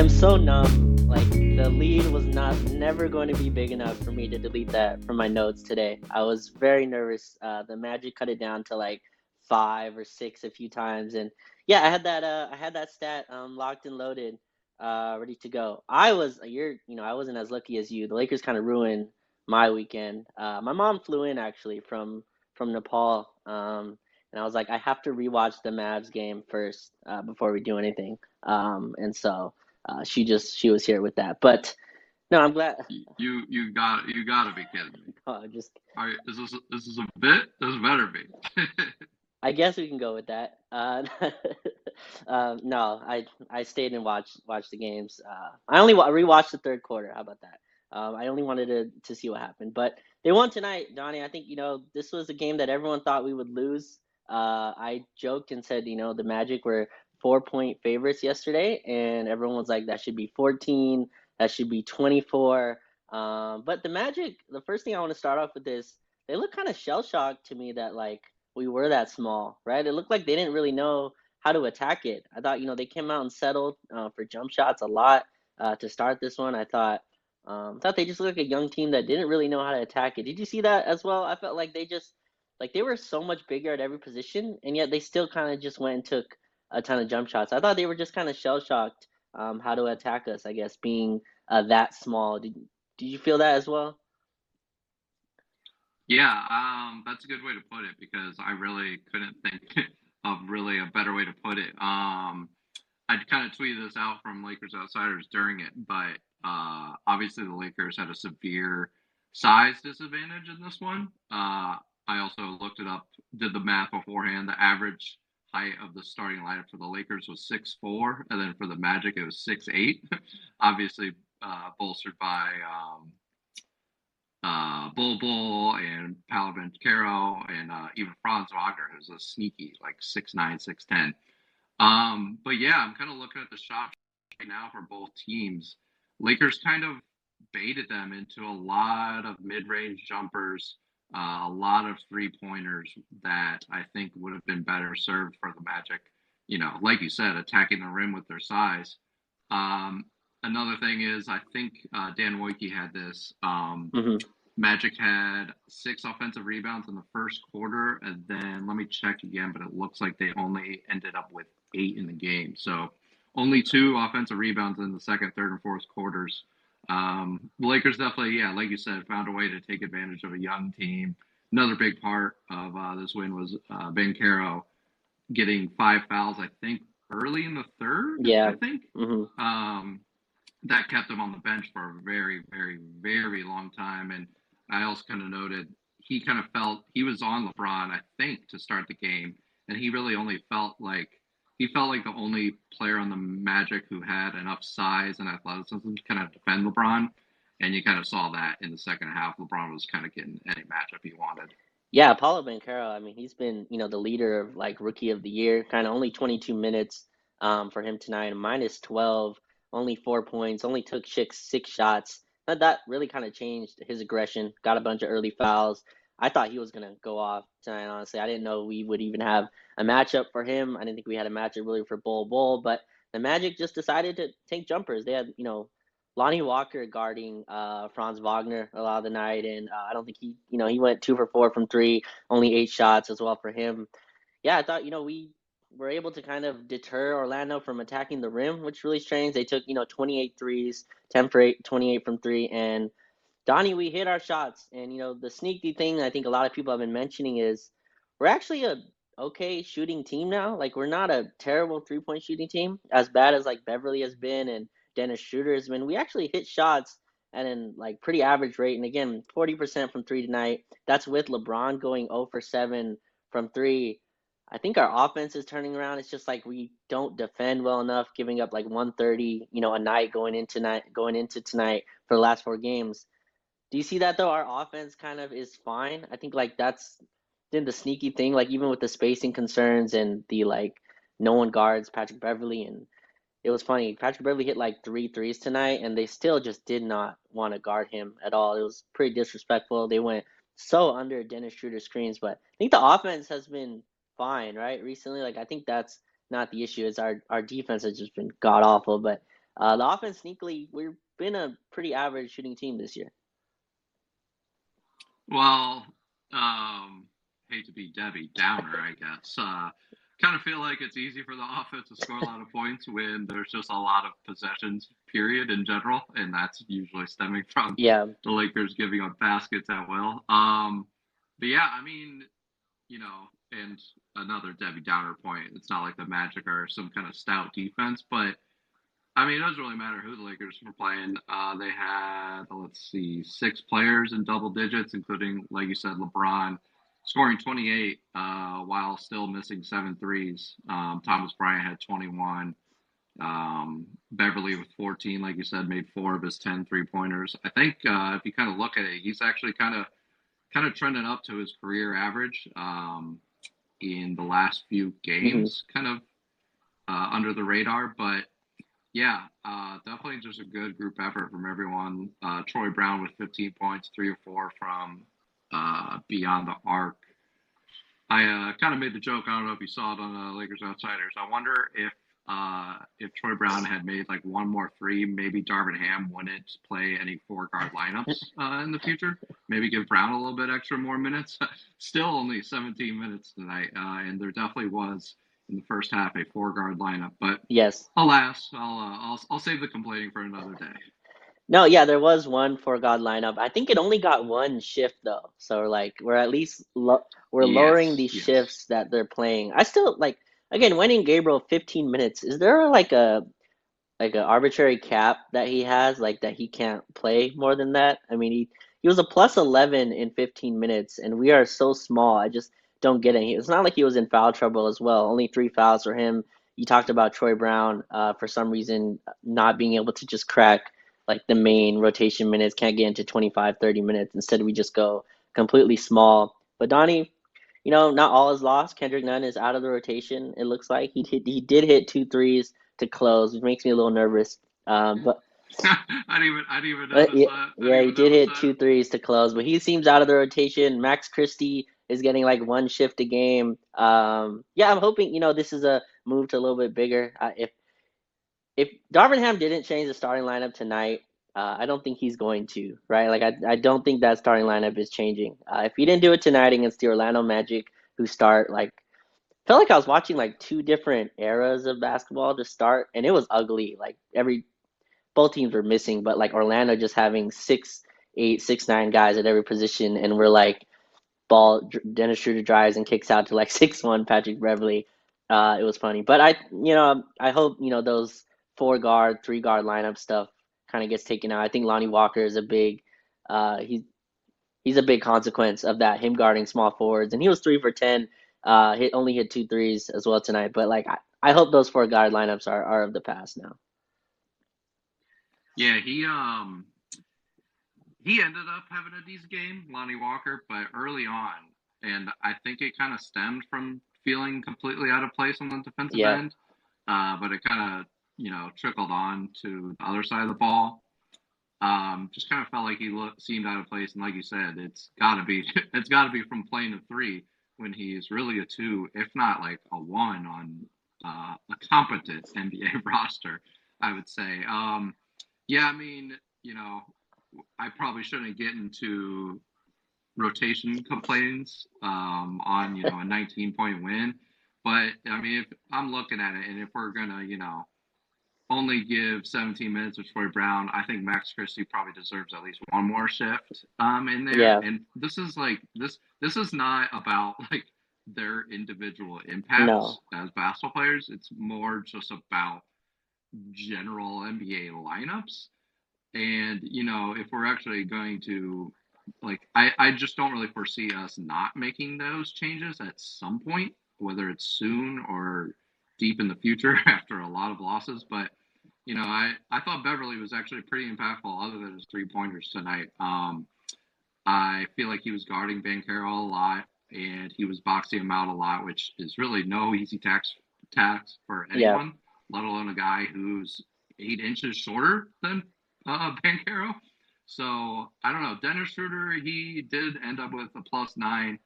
am so numb. Like, the lead was never going to be big enough for me to delete that from my notes today. I was very nervous. The Magic cut it down to like 5 or 6 a few times, and yeah, I had that stat locked and loaded, ready to go. I wasn't as lucky as you. The Lakers kind of ruined my weekend. My mom flew in actually from Nepal, and I was like, I have to rewatch the Mavs game first before we do anything. And so she was here with that. But no, I'm glad you gotta be kidding me. Oh, just all right. This is a bit. This better be. I guess we can go with that. No, I stayed and watched the games. I only rewatched the third quarter. How about that? I only wanted to see what happened, but they won tonight, Donny. I think this was a game that everyone thought we would lose. I joked and said, the Magic were 4-point favorites yesterday, and everyone was like, that should be 14, that should be 24. But the Magic, the first thing I want to start off with is they look kind of shell-shocked to me that like we were that small, right? It looked like they didn't really know how to attack it. I thought, they came out and settled for jump shots a lot to start this one. I thought they just looked like a young team that didn't really know how to attack it. Did you see that as well? I felt like they were so much bigger at every position, and yet they still kind of just went and took a ton of jump shots. I thought they were just kind of shell-shocked how to attack us, I guess, being that small. Did you feel that as well? Yeah, that's a good way to put it, because I really couldn't think of really a better way to put it. I kind of tweeted this out from Lakers Outsiders during it, but obviously the Lakers had a severe size disadvantage in this one. I also looked it up, did the math beforehand. The average height of the starting lineup for the Lakers was 6'4", and then for the Magic it was 6'8". Obviously bolstered by Bol Bol and Paolo Banchero and even Franz Wagner, who's a sneaky like 6'9", 6'10". But yeah, I'm kind of looking at the shot right now for both teams. Lakers kind of baited them into a lot of mid-range jumpers, a lot of three-pointers that I think would have been better served for the Magic. Like you said, attacking the rim with their size. Another thing is, I think Dan Wojcicki had this. Magic had 6 offensive rebounds in the first quarter, and then let me check again, but it looks like they only ended up with 8 in the game. So only 2 offensive rebounds in the second, third, and fourth quarters. The Lakers definitely, like you said, found a way to take advantage of a young team. Another big part of this win was Banchero getting 5 fouls, I think, early in the third. Yeah, I think. Mm-hmm. That kept him on the bench for a very, very, very long time. And I also kind of noted he kind of felt he was on LeBron, I think, to start the game. And he really only felt like the only player on the Magic who had enough size and athleticism to kind of defend LeBron. And you kind of saw that in the second half. LeBron was kind of getting any matchup he wanted. Yeah, Paolo Banchero, I mean, he's been, the leader of like Rookie of the Year, kind of only 22 minutes for him tonight, minus 12. Only 4 points, only took 6 shots. That really kind of changed his aggression, got a bunch of early fouls. I thought he was going to go off tonight, honestly. I didn't know we would even have a matchup for him. I didn't think we had a matchup really for Bol Bol, but the Magic just decided to take jumpers. They had, Lonnie Walker guarding Franz Wagner a lot of the night, and I don't think he, he went 2 for 4 from 3, only 8 shots as well for him. Yeah, I thought, we were able to kind of deter Orlando from attacking the rim, which really strange. They took, 28 threes, 10 for 8, 28 from 3. And, Donnie, we hit our shots. And, the sneaky thing I think a lot of people have been mentioning is we're actually a okay shooting team now. Like, we're not a terrible three-point shooting team, as bad as, like, Beverly has been and Dennis Schroeder has been. We actually hit shots at an, like, pretty average rate. And, again, 40% from 3 tonight. That's with LeBron going 0 for 7 from 3. I think our offense is turning around. It's just like we don't defend well enough, giving up like 130, a night going into tonight for the last 4 games. Do you see that though? Our offense kind of is fine. I think like that's then the sneaky thing, like even with the spacing concerns and the like no one guards Patrick Beverly, and it was funny. Patrick Beverly hit like 3 threes tonight and they still just did not want to guard him at all. It was pretty disrespectful. They went so under Dennis Schroeder screens, but I think the offense has been fine, right? Recently, like I think that's not the issue. It's our defense has just been god awful. But The offense, sneakily, we've been a pretty average shooting team this year. Well, hate to be Debbie Downer, I guess. Kind of feel like it's easy for the offense to score a lot of points when there's just a lot of possessions, period, in general. And that's usually stemming from the Lakers giving up baskets at will. But yeah, I mean, you know, and another Debbie Downer point, it's not like the Magic are some kind of stout defense, but I mean, it doesn't really matter who the Lakers were playing. They had, let's see, 6 players in double digits, including, like you said, LeBron, scoring 28 while still missing 7 threes. Thomas Bryant had 21. Beverly with 14, like you said, made 4 of his 10 three-pointers. I think if you kind of look at it, he's actually kind of trending up to his career average in the last few games, kind of under the radar. But, yeah, definitely just a good group effort from everyone. Troy Brown with 15 points, 3 or 4 from beyond the arc. I kind of made the joke. I don't know if you saw it on Lakers Outsiders. I wonder if Troy Brown had made like 1 more three, maybe Darvin Ham wouldn't play any 4-guard lineups in the future. Maybe give Brown a little bit extra more minutes. Still only 17 minutes tonight, and there definitely was in the first half a 4-guard lineup. But yes, alas, I'll save the complaining for another day. No, yeah, there was 1 4-guard lineup. I think it only got 1 shift though, so like we're at least lowering these shifts that they're playing. I still like. Again, winning Gabriel 15 minutes, is there like an arbitrary cap that he has, like that he can't play more than that? I mean, he was a plus 11 in 15 minutes, and we are so small. I just don't get it. It's not like he was in foul trouble as well. Only 3 fouls for him. You talked about Troy Brown for some reason not being able to just crack like the main rotation minutes, can't get into 25, 30 minutes. Instead, we just go completely small. But Donnie, you know, not all is lost. Kendrick Nunn is out of the rotation, it looks like. He did hit 2 threes to close, which makes me a little nervous. But I didn't even notice that. Yeah, he did hit 2 threes to close, but he seems out of the rotation. Max Christie is getting like 1 shift a game. Yeah, I'm hoping, you know, this is a move to a little bit bigger. If Darvin Ham didn't change the starting lineup tonight, I don't think he's going to, right? Like, I don't think that starting lineup is changing. If he didn't do it tonight against the Orlando Magic, who start, like, felt like I was watching, like, 2 different eras of basketball to start, and it was ugly. Like, both teams were missing, but, like, Orlando just having 6'8", 6'9" guys at every position, and we're, like, Dennis Schroeder drives and kicks out to, like, 6'1", Patrick Beverly. It was funny. But, I hope, you know, those 4-guard, 3-guard lineup stuff kind of gets taken out. I think Lonnie Walker is a big he's a big consequence of that, him guarding small forwards, and he was 3 for 10, only hit 2 threes as well tonight. But like I hope those 4-guard lineups are of the past now. Yeah, he ended up having a decent game, Lonnie Walker, but early on, and I think it kind of stemmed from feeling completely out of place on the defensive end, but it kind of trickled on to the other side of the ball. Just kind of felt like he seemed out of place. And like you said, it's gotta be from playing a 3 when he's really a 2, if not like a 1 on a competent NBA roster, I would say. I mean, I probably shouldn't get into rotation complaints on, a 19-point win. But I mean, if I'm looking at it, and if we're gonna, only give 17 minutes of Troy Brown, I think Max Christie probably deserves at least 1 more shift in there. Yeah. And this is like this is not about like their individual impacts as basketball players. It's more just about general NBA lineups. And, if we're actually going to like I just don't really foresee us not making those changes at some point, whether it's soon or deep in the future after a lot of losses. But I thought Beverly was actually pretty impactful other than his 3-pointers tonight. I feel like he was guarding Banchero a lot, and he was boxing him out a lot, which is really no easy task for anyone, let alone a guy who's 8 inches shorter than Banchero. So, I don't know. Dennis Schroeder, he did end up with a plus 9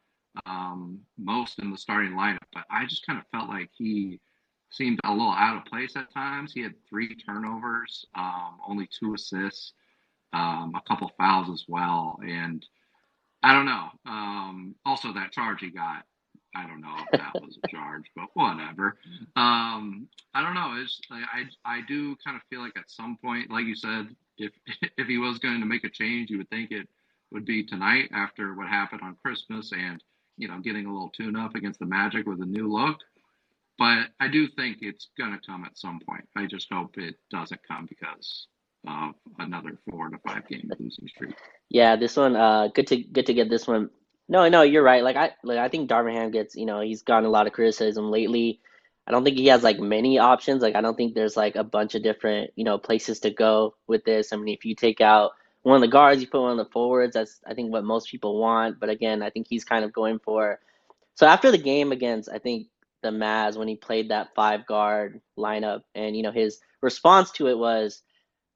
most in the starting lineup, but I just kind of felt like he seemed a little out of place at times. He had 3 turnovers, only 2 assists, a couple fouls as well. And I don't know. Also, that charge he got, I don't know if that was a charge, but whatever. I don't know. It's, I do kind of feel like at some point, like you said, if he was going to make a change, you would think it would be tonight after what happened on Christmas and, you know, getting a little tune-up against the Magic with a new look. But I do think it's going to come at some point. I just hope it doesn't come because of another 4-5 game losing streak. Yeah, this one, good to get this one. No, you're right. I think Darvin Ham gets, you know, he's gotten a lot of criticism lately. I don't think he has many options. I don't think there's a bunch of different, places to go with this. I mean, if you take out one of the guards, you put one of the forwards. That's, I think, what most people want. But again, I think he's kind of going for. So after the game against, I think, the Mavs, when he played that 5 guard lineup, and his response to it was,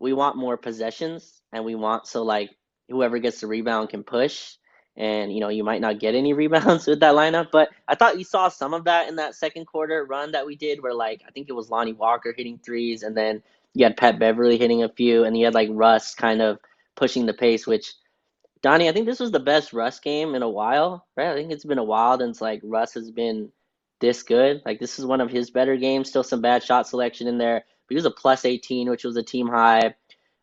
we want more possessions, and we want whoever gets the rebound can push. And, you might not get any rebounds with that lineup. But I thought you saw some of that in that second quarter run that we did where, I think it was Lonnie Walker hitting 3s. And then you had Pat Beverly hitting a few. And you had, Russ kind of pushing the pace, which, Donnie, I think this was the best Russ game in a while, right? I think it's been a while since, Russ has been this good. This is one of his better games. Still some bad shot selection in there. But he was a plus 18, which was a team high.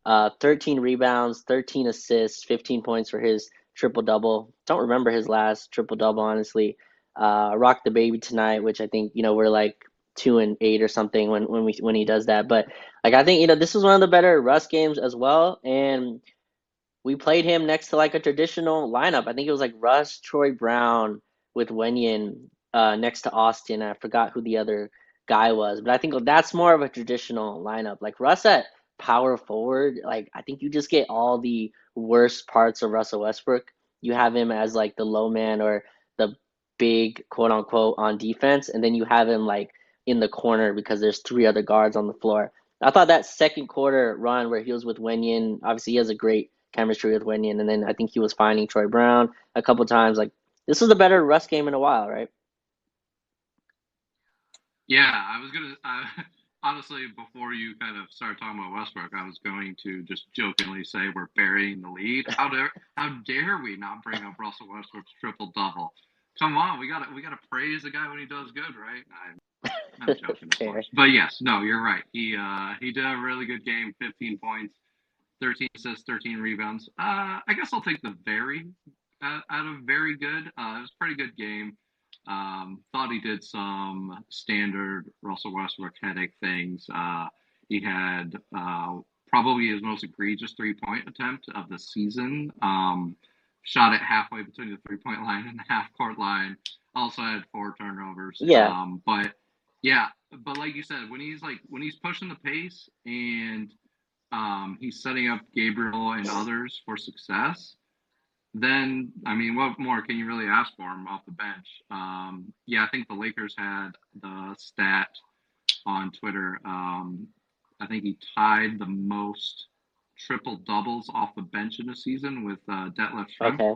13 rebounds, 13 assists, 15 points for his triple-double. Don't remember his last triple-double, honestly. Rock the baby tonight, which I think, we're 2-8 or something when he does that. But, I think, this is one of the better Russ games as well. And we played him next to, a traditional lineup. I think it was, Russ, Troy Brown with Wenyen next to Austin. I forgot who the other guy was. But I think that's more of a traditional lineup. Russ at power forward, I think you just get all the worst parts of Russell Westbrook. You have him as the low man or the big quote unquote on defense, and then you have him in the corner because there's 3 other guards on the floor. I thought that second quarter run where he was with Wenyen, obviously he has a great chemistry with Wenyen, and then I think he was finding Troy Brown a couple times. This was a better Russ game in a while, right? Yeah, I was gonna. Honestly, before you kind of started talking about Westbrook, I was going to just jokingly say we're burying the lead. How dare we not bring up Russell Westbrook's triple-double? Come on, we gotta praise the guy when he does good, right? I'm joking, of course. But yes, no, you're right. He did a really good game, 15 points, 13 assists, 13 rebounds. I guess I'll take the very out of very good. It was a pretty good game. Thought he did some standard Russell Westbrook headache things. He had probably his most egregious 3-point attempt of the season. Shot it halfway between the 3-point line and the half-court line. Also had 4 turnovers. Yeah. But like you said, when he's pushing the pace and he's setting up Gabriel and others for success, then, I mean, what more can you really ask for him off the bench? I think the Lakers had the stat on Twitter. I think he tied the most triple doubles off the bench in a season with Detlef Schrempf. Okay.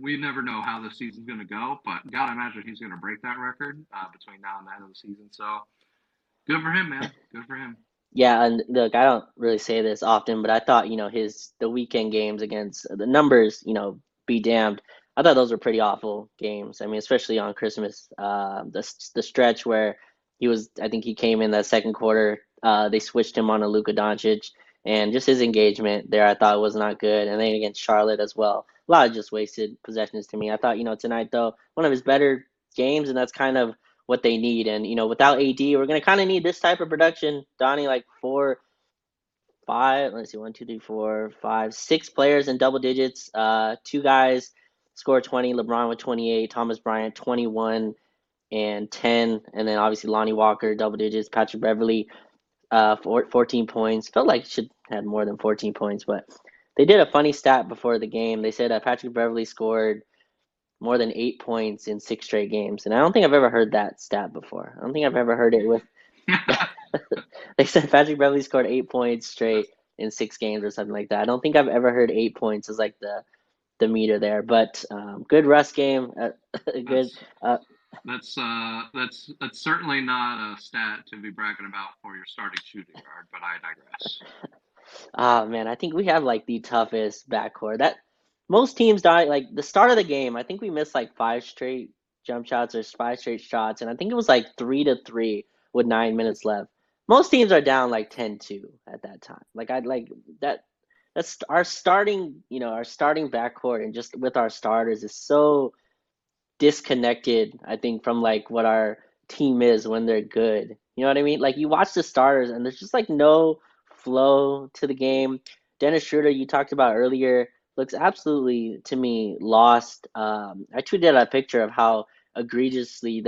We never know how the season's going to go, but God, I imagine he's going to break that record between now and the end of the season. So good for him, man. Good for him. Yeah, and look, I don't really say this often, but I thought, the weekend games against the numbers, be damned. I thought those were pretty awful games. I mean, especially on Christmas, the stretch where he came in that second quarter. They switched him on to Luka Doncic, and just his engagement there I thought was not good. And then against Charlotte as well, a lot of just wasted possessions to me. I thought, tonight, though, one of his better games, and that's kind of what they need. And, without AD, we're going to kind of need this type of production, Donnie, 6 players in double digits. 2 guys score 20, LeBron with 28, Thomas Bryant 21 and 10. And then obviously Lonnie Walker, double digits, Patrick Beverly, 14 points. Felt like he should have more than 14 points, but they did a funny stat before the game. They said Patrick Beverly scored more than 8 points in 6 straight games. And I don't think I've ever heard that stat before. I don't think I've ever heard it with – they said Patrick Beverly scored 8 points straight in 6 games or something like that. I don't think I've ever heard 8 points as the meter there. But good Russ game. Good that's certainly not a stat to be bragging about for your starting shooting guard, but I digress. Man, I think we have like the toughest backcourt. That most teams die like the start of the game. I think we missed like 5 straight jump shots or 5 straight shots, and I think it was like 3-3 with 9 minutes left. Most teams are down like 10-2 at that time. Like I'd like that. That's our starting, you know, our starting backcourt, and just with our starters is so disconnected, I think, from like what our team is when they're good. You know what I mean? Like you watch the starters and there's just like no flow to the game. Dennis Schroeder, you talked about earlier, looks absolutely to me lost. I tweeted a picture of how egregious the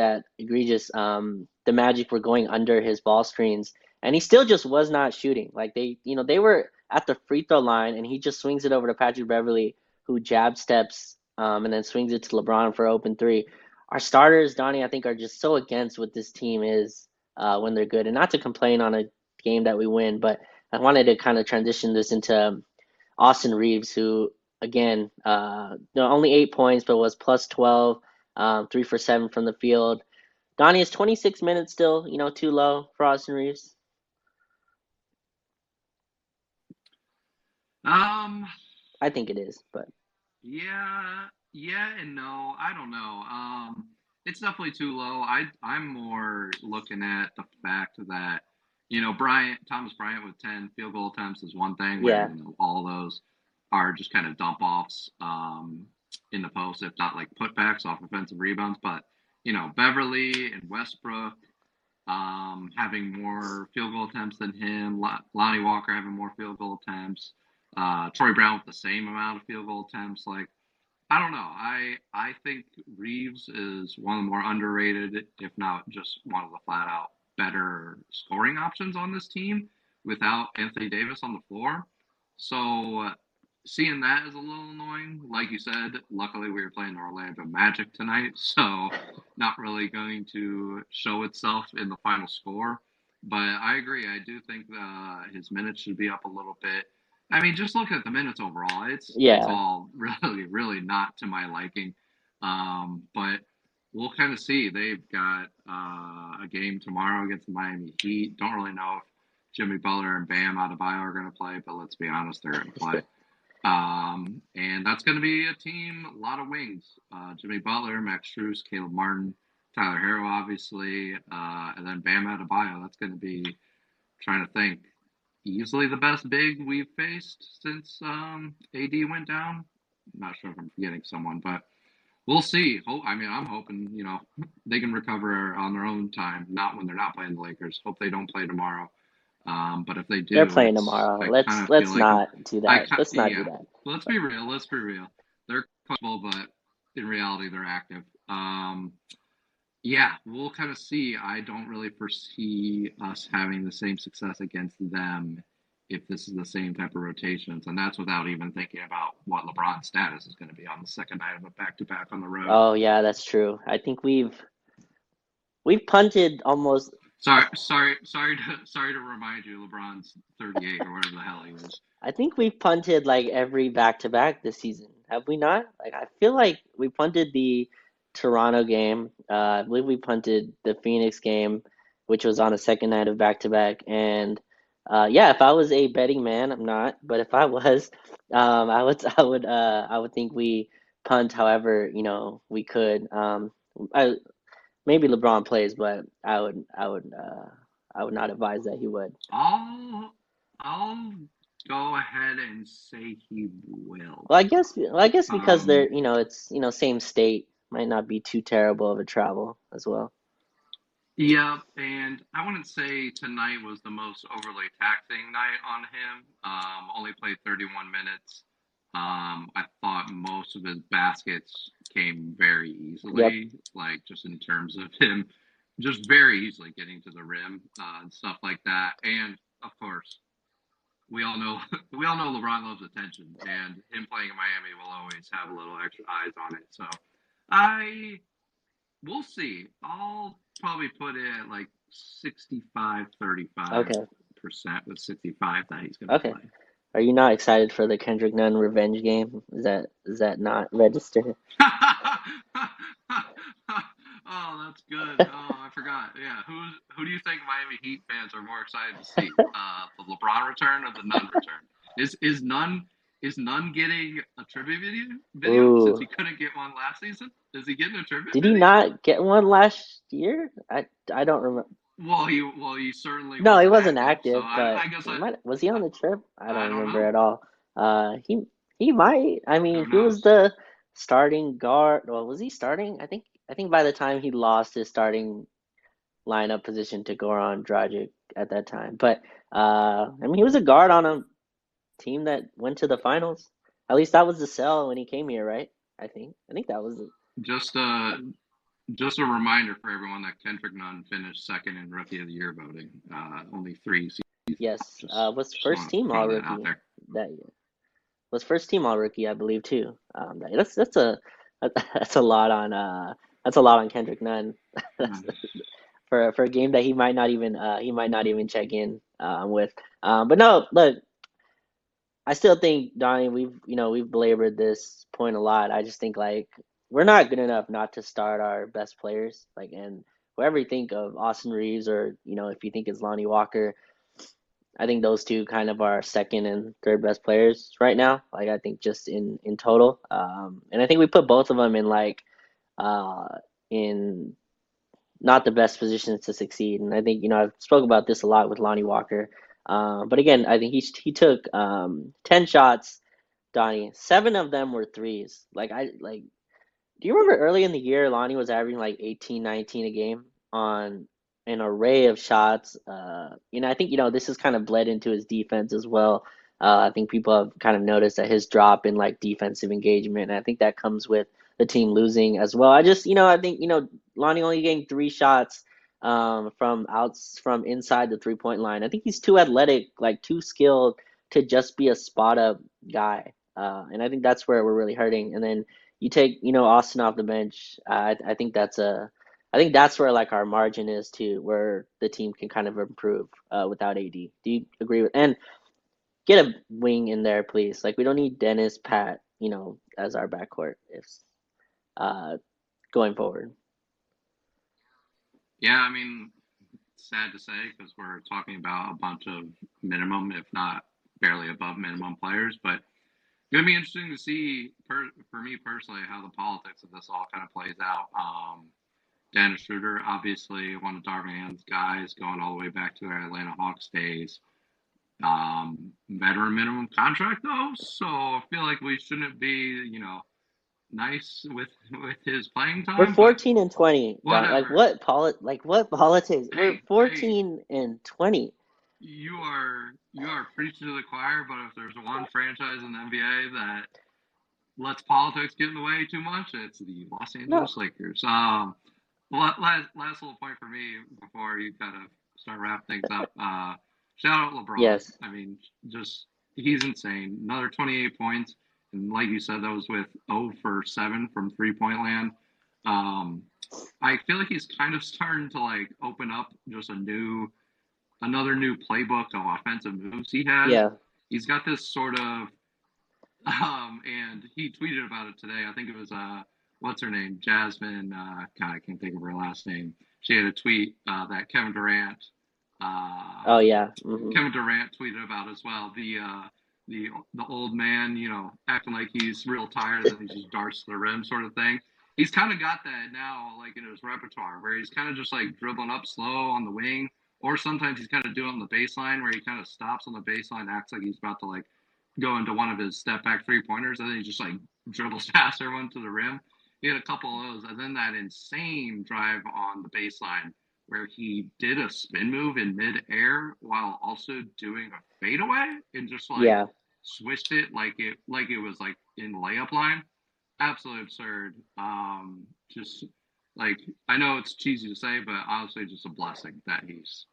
Magic were going under his ball screens, and he still just was not shooting. Like they were at the free throw line, and he just swings it over to Patrick Beverly, who jab steps and then swings it to LeBron for open 3. Our starters, Donnie, I think are just so against what this team is when they're good, and not to complain on a game that we win, but I wanted to kind of transition this into Austin Reeves, who again, only 8 points, but was plus 12, 3-for-7 from the field. Donnie, is 26 minutes still, you know, too low for Austin Reeves? I think it is, but yeah, and no, I don't know. It's definitely too low. I'm more looking at the fact that, you know, Thomas Bryant with 10 field goal attempts is one thing. Yeah. Where, you know, all those are just kind of dump offs in the post, if not like putbacks off offensive rebounds. But, you know, Beverly and Westbrook having more field goal attempts than him, Lonnie Walker having more field goal attempts, Troy Brown with the same amount of field goal attempts. Like, I don't know. I think Reeves is one of the more underrated, if not just one of the flat out better scoring options on this team without Anthony Davis on the floor. So seeing that is a little annoying. Like you said, luckily we were playing the Orlando Magic tonight, so not really going to show itself in the final score. But I agree. I do think his minutes should be up a little bit. I mean, just look at the minutes overall. It's all really, really not to my liking. But we'll kind of see. They've got a game tomorrow against the Miami Heat. Don't really know if Jimmy Butler and Bam Adebayo are going to play, but let's be honest, they're going to play. And that's going to be a team, a lot of wings. Jimmy Butler, Max Strus, Caleb Martin, Tyler Herro, obviously, and then Bam Adebayo. That's going to be, I'm trying to think, easily the best big we've faced since AD went down. I'm not sure if I'm forgetting someone, but we'll see. I mean, I'm hoping, you know, they can recover on their own time, not when they're not playing the Lakers. Hope they don't play tomorrow. But if they do, they're playing tomorrow. Let's not do that. Let's not do that. Let's be real. They're coachable, but in reality, they're active. Yeah, we'll kind of see. I don't really foresee us having the same success against them if this is the same type of rotations. And that's without even thinking about what LeBron's status is going to be on the second night of a back-to-back on the road. Oh, yeah, that's true. I think we've punted almost. Sorry to remind you, LeBron's 38 or whatever the hell he was. I think we've punted like every back-to-back this season. Have we not? Like, I feel like we punted the Toronto game. I believe we punted the Phoenix game, which was on a second night of back-to-back. And yeah, if I was a betting man, I'm not, but if I was, I would think we punt however, you know, we could. Maybe LeBron plays, but I would not advise that he would. I'll go ahead and say he will. Well, I guess because they're, you know, it's, you know, same state. Might not be too terrible of a travel as well. Yeah, and I wouldn't say tonight was the most overly taxing night on him. Only played 31 minutes. I thought most of his baskets came very easily, yep. Like just in terms of him just very easily getting to the rim and stuff like that. And, of course, we all know LeBron loves attention, and him playing in Miami will always have a little extra eyes on it, so we'll see. I'll probably put it at like 65, 35% with 65 that he's going to play. Are you not excited for the Kendrick Nunn revenge game? Is that not registered? Oh, good. Oh, I forgot. Yeah. Who do you think Miami Heat fans are more excited to see? The LeBron return or the Nunn return? Is Nunn getting a tribute video since he couldn't get one last season? Is he getting a tribute video? Did he not get one last year? I don't remember. Well, he certainly no, he wasn't active. So but I guess was he on the trip? I don't remember at all. He might. I mean, who was the starting guard? Well, was he starting? I think by the time he lost his starting lineup position to Goran Dragić at that time. But I mean, he was a guard on a team that went to the finals. At least that was the sell when he came here, right? I think that was just a reminder for everyone that Kendrick Nunn finished second in Rookie of the Year voting. Only 3 seasons. Yes, was first team all rookie that year. Was first team all rookie, I believe, too. That's a lot on Kendrick Nunn for a game that he might not even check in with. But no, look, I still think, Donnie, we've belabored this point a lot. I just think like we're not good enough not to start our best players. Like, and whoever you think of, Austin Reeves or if you think it's Lonnie Walker, I think those two kind of are second and third best players right now. Like, I think just in total, and I think we put both of them in like in not the best positions to succeed. And I think I've spoke about this a lot with Lonnie Walker, but again, I think he took 10 shots, Donnie. 7 of them were threes. Do you remember early in the year Lonnie was averaging like 18, 19 a game on an array of shots? And I think, this has kind of bled into his defense as well. I think people have kind of noticed that his drop in like defensive engagement, and I think that comes with the team losing as well. I just, I think, Lonnie only getting 3 shots from inside the 3-point line. I think he's too athletic, like too skilled to just be a spot up guy. And I think that's where we're really hurting. And then you take, Austin off the bench. I think that's where like our margin is too, where the team can kind of improve without AD. Do you agree with? And get a wing in there, please. Like, we don't need Dennis Pat, as our backcourt if going forward. Yeah, I mean, sad to say because we're talking about a bunch of minimum, if not barely above minimum players, but it's going to be interesting to see for me personally how the politics of this all kind of plays out. Dennis Schroeder, obviously one of Darvin Ham's guys, going all the way back to their Atlanta Hawks days. Veteran minimum contract, though, so I feel like we shouldn't be, nice with his playing time. We're 14 and 20. What politics? Hey, we're 14 and 20. You are preaching to the choir, but if there's one franchise in the NBA that lets politics get in the way too much, it's the Los Angeles Lakers. Last little point for me before you kind of start wrapping things up. Shout out LeBron. Yes. I mean, just he's insane. Another 28 points, and like you said, that was with 0 for 7 from 3-point land. I feel like he's kind of starting to like open up just another new playbook of offensive moves he has. Yeah. He's got this sort of, and he tweeted about it today. I think it was what's her name? Jasmine. God, I can't think of her last name. She had a tweet that Kevin Durant. Oh yeah. Mm-hmm. Kevin Durant tweeted about as well. The old man, acting like he's real tired and he just darts to the rim, sort of thing. He's kind of got that now, like in his repertoire, where he's kind of just like dribbling up slow on the wing, or sometimes he's kind of doing on the baseline where he kind of stops on the baseline, acts like he's about to like go into one of his step back 3-pointers, and then he just like dribbles past everyone to the rim. He had a couple of those, and then that insane drive on the baseline where he did a spin move in midair while also doing a fadeaway and just like switched it like it was like in layup line. Absolutely absurd. Just like, I know it's cheesy to say, but honestly, just a blessing that he's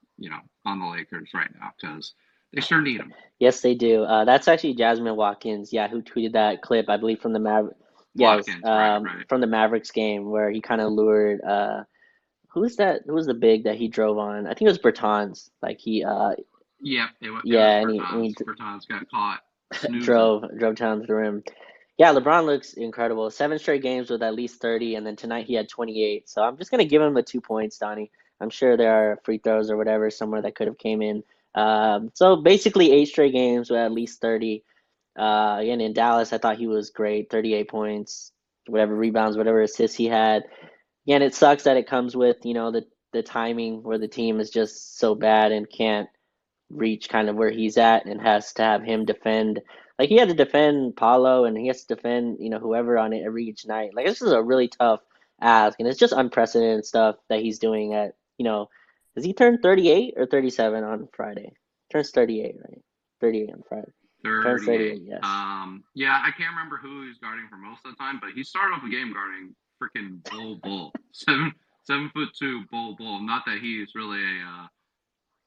on the Lakers right now because they sure need him. Yes, they do. That's actually Jasmine Watkins, who tweeted that clip, I believe, from the Mavericks. Yes, right. From the Mavericks game where he kind of lured who's that? Who was the big that he drove on? I think it was Bertans. Like he, it was Bertans. Bertans got caught. Drove down to the rim. Yeah, LeBron looks incredible. 7 straight games with at least 30, and then tonight he had 28. So I'm just going to give him a 2 points, Donnie. I'm sure there are free throws or whatever somewhere that could have came in. So basically 8 straight games with at least 30. Again, in Dallas, I thought he was great. 38 points, whatever rebounds, whatever assists he had. Again, it sucks that it comes with, you know, the timing where the team is just so bad and can't reach kind of where he's at and has to have him defend. Like, he had to defend Paolo, and he has to defend, you know, whoever on every each night. Like, this is a really tough ask, and it's just unprecedented stuff that he's doing at, you know, does he turn 38 or 37 on Friday? Turns 38, right? 38 on Friday. 38, yes. Yeah, I can't remember who he's guarding for most of the time, but he started off the game guarding freaking Bol Bol. 7'2" Bol Bol. Not that he's really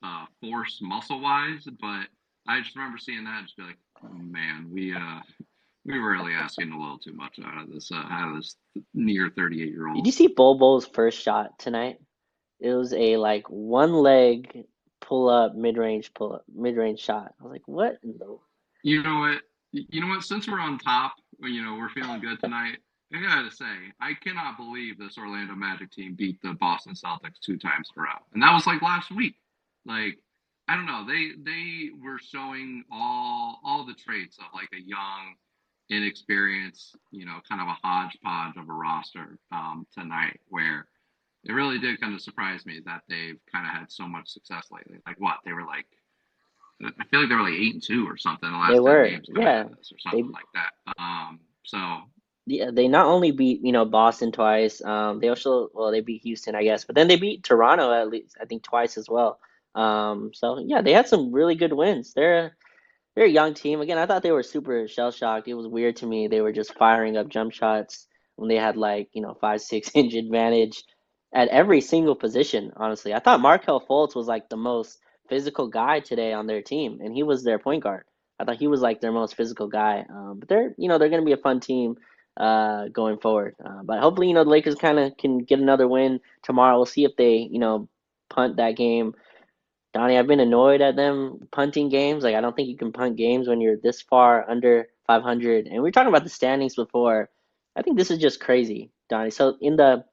a force muscle-wise, but I just remember seeing that and just be like, oh, man, we were really asking a little too much out of this near 38-year-old. Did you see Bol Bol's first shot tonight? It was a, like, one-leg pull-up, mid-range shot. I was like, what in the... You know what? Since we're on top, you know, we're feeling good tonight. I gotta say, I cannot believe this Orlando Magic team beat the Boston Celtics 2 times in a row, and that was like last week. Like, I don't know, they were showing all the traits of like a young, inexperienced, you know, kind of a hodgepodge of a roster tonight, where it really did kind of surprise me that they've kind of had so much success lately. Like, what they were like. I feel like they were like 8-2 or something. The last they were, games yeah, or something like that. So yeah, they not only beat, you know, Boston twice. They also they beat Houston, I guess, but then they beat Toronto at least, I think, twice as well. So yeah, they had some really good wins. They're a young team. Again, I thought they were super shell shocked. It was weird to me. They were just firing up jump shots when they had like, you know, 5-6 inch advantage at every single position. Honestly, I thought Markelle Fultz was like the most physical guy today on their team, and he was their point guard. I thought he was like their most physical guy. But they're going to be a fun team going forward. But hopefully, you know, the Lakers kind of can get another win tomorrow. We'll see if they, you know, punt that game. Donnie, I've been annoyed at them punting games. Like, I don't think you can punt games when you're this far under 500. And we were talking about the standings before. I think this is just crazy, Donnie. So in the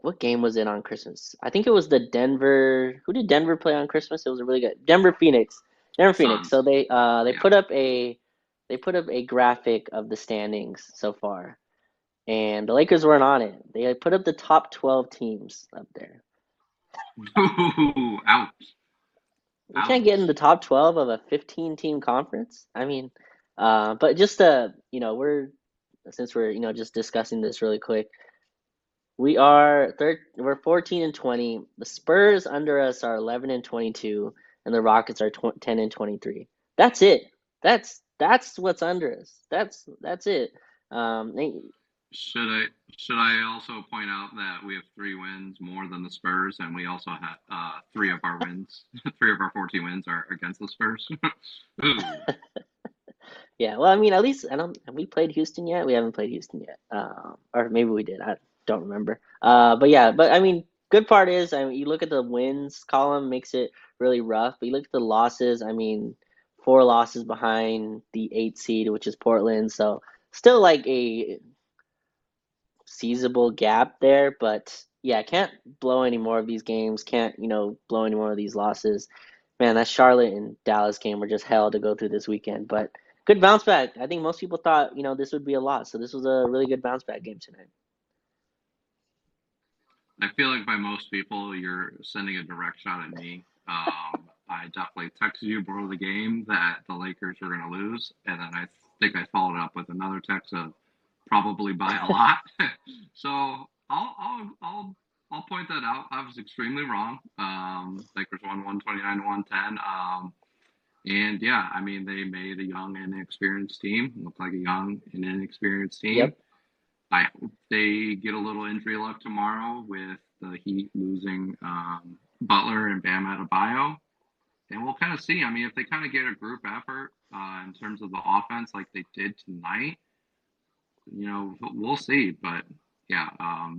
what game was it on Christmas? I think it was the Denver. Who did Denver play on Christmas? It was a really good Denver Phoenix. So they put up a graphic of the standings so far, and the Lakers weren't on it. They put up the top 12 teams up there. Ooh, ouch! You can't get in the top 12 of a 15-team conference. I mean, but just you know, since we're you know just discussing this really quick. We are we're 14-20. The Spurs under us are 11-22, and the Rockets are 10-23. That's it. That's what's under us. That's it. Should I also point out that we have 3 wins more than the Spurs, and we also have 3 of our wins, 3 of our 14 wins are against the Spurs. Yeah. Well, I mean, at least have we played Houston yet? We haven't played Houston yet, or maybe we did. I don't remember. But I mean, good part is, I mean, you look at the wins column, makes it really rough. But you look at the losses, I mean, 4 losses behind the 8 seed, which is Portland. So still like a seizable gap there. But yeah, can't blow any more of these games. Can't, you know, blow any more of these losses. Man, that Charlotte and Dallas game were just hell to go through this weekend. But good bounce back. I think most people thought, you know, this would be a lot. So this was a really good bounce back game tonight. I feel like by most people, you're sending a direct shot at me. I definitely texted you before the game that the Lakers were going to lose, and then I think I followed up with another text of probably by a lot. So I'll point that out. I was extremely wrong. Lakers won 129-110. And yeah, I mean, they made a young and inexperienced team look like a young and inexperienced team. Yep. I hope they get a little injury luck tomorrow with the Heat losing Butler and Bam Adebayo. And we'll kind of see. I mean, if they kind of get a group effort in terms of the offense like they did tonight, you know, we'll see. But, yeah,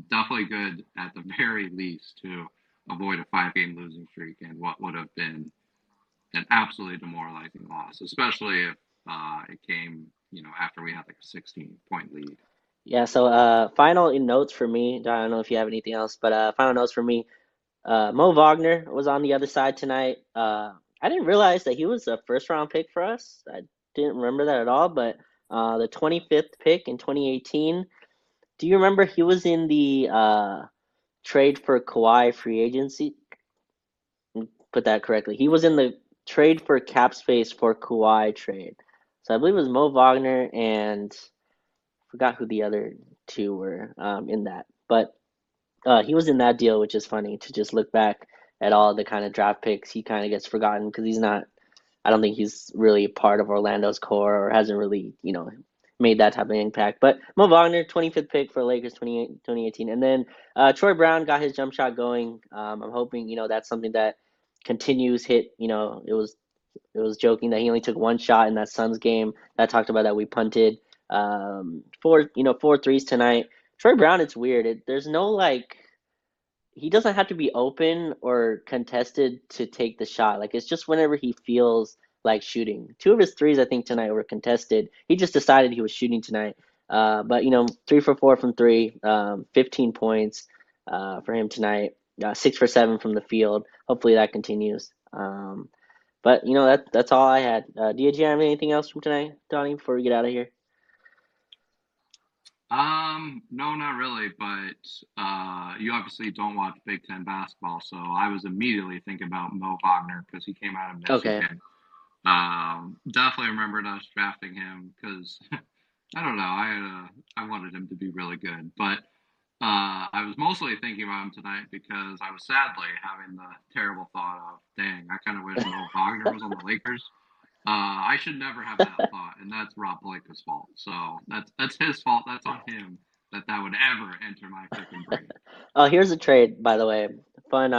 definitely good at the very least to avoid a 5-game losing streak and what would have been an absolutely demoralizing loss, especially if it came – you know, after we had like a 16-point lead. Yeah, so final notes for me. Don, I don't know if you have anything else, but final notes for me. Mo Wagner was on the other side tonight. I didn't realize that he was a first-round pick for us. I didn't remember that at all, but the 25th pick in 2018. Do you remember he was in the trade for Kawhi free agency? Put that correctly. He was in the trade for cap space for Kawhi trade. So I believe it was Mo Wagner and I forgot who the other two were in that. But he was in that deal, which is funny to just look back at all the kind of draft picks. He kind of gets forgotten because he's not, I don't think he's really part of Orlando's core or hasn't really, you know, made that type of impact. But Mo Wagner, 25th pick for Lakers 2018. And then Troy Brown got his jump shot going. I'm hoping, you know, that's something that continues. Hit, you know, it was joking that he only took one shot in that Suns game. That talked about that we punted. Four threes tonight. Troy Brown, it's weird. There's no like, he doesn't have to be open or contested to take the shot. Like, it's just whenever he feels like shooting. Two of his threes, I think, tonight were contested. He just decided he was shooting tonight. But, you know, 3 for 4 from three, 15 points for him tonight, 6 for 7 from the field. Hopefully that continues. But, you know, that's all I had. Do you have anything else from tonight, Donnie, before we get out of here? No, not really, but you obviously don't watch Big Ten basketball, so I was immediately thinking about Mo Wagner because he came out of Michigan. Okay. Definitely remembered us drafting him because I don't know, I wanted him to be really good, but I was mostly thinking about him tonight because I was sadly having the terrible thought of, dang, I kind of wish Mo Wagner was on the Lakers. I should never have that thought, and that's Rob Blake's fault. So that's his fault. That's on him that would ever enter my freaking brain. Oh, here's a trade, by the way. Fun.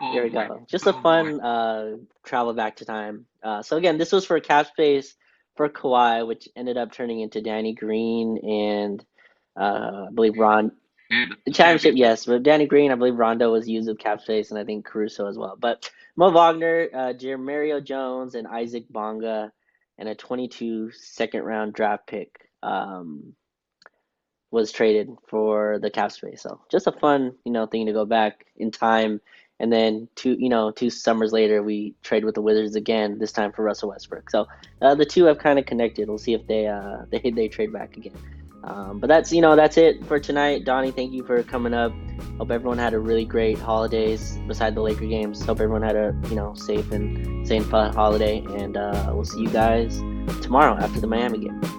Here we go. Just a fun travel back to time. So again, this was for cap space for Kawhi, which ended up turning into Danny Green and I believe Ron. And championship, yes, but Danny Green, I believe Rondo was used with cap space, and I think Caruso as well. But Mo Wagner, Jermario Jones, and Isaac Bonga, and a 22 second-round draft pick was traded for the cap space. So just a fun, you know, thing to go back in time. And then two summers later, we trade with the Wizards again, this time for Russell Westbrook. So the two have kind of connected. We'll see if they trade back again. But that's it for tonight. Donnie, thank you for coming up. Hope everyone had a really great holidays beside the Laker games. Hope everyone had a, you know, safe and fun holiday. And we'll see you guys tomorrow after the Miami game.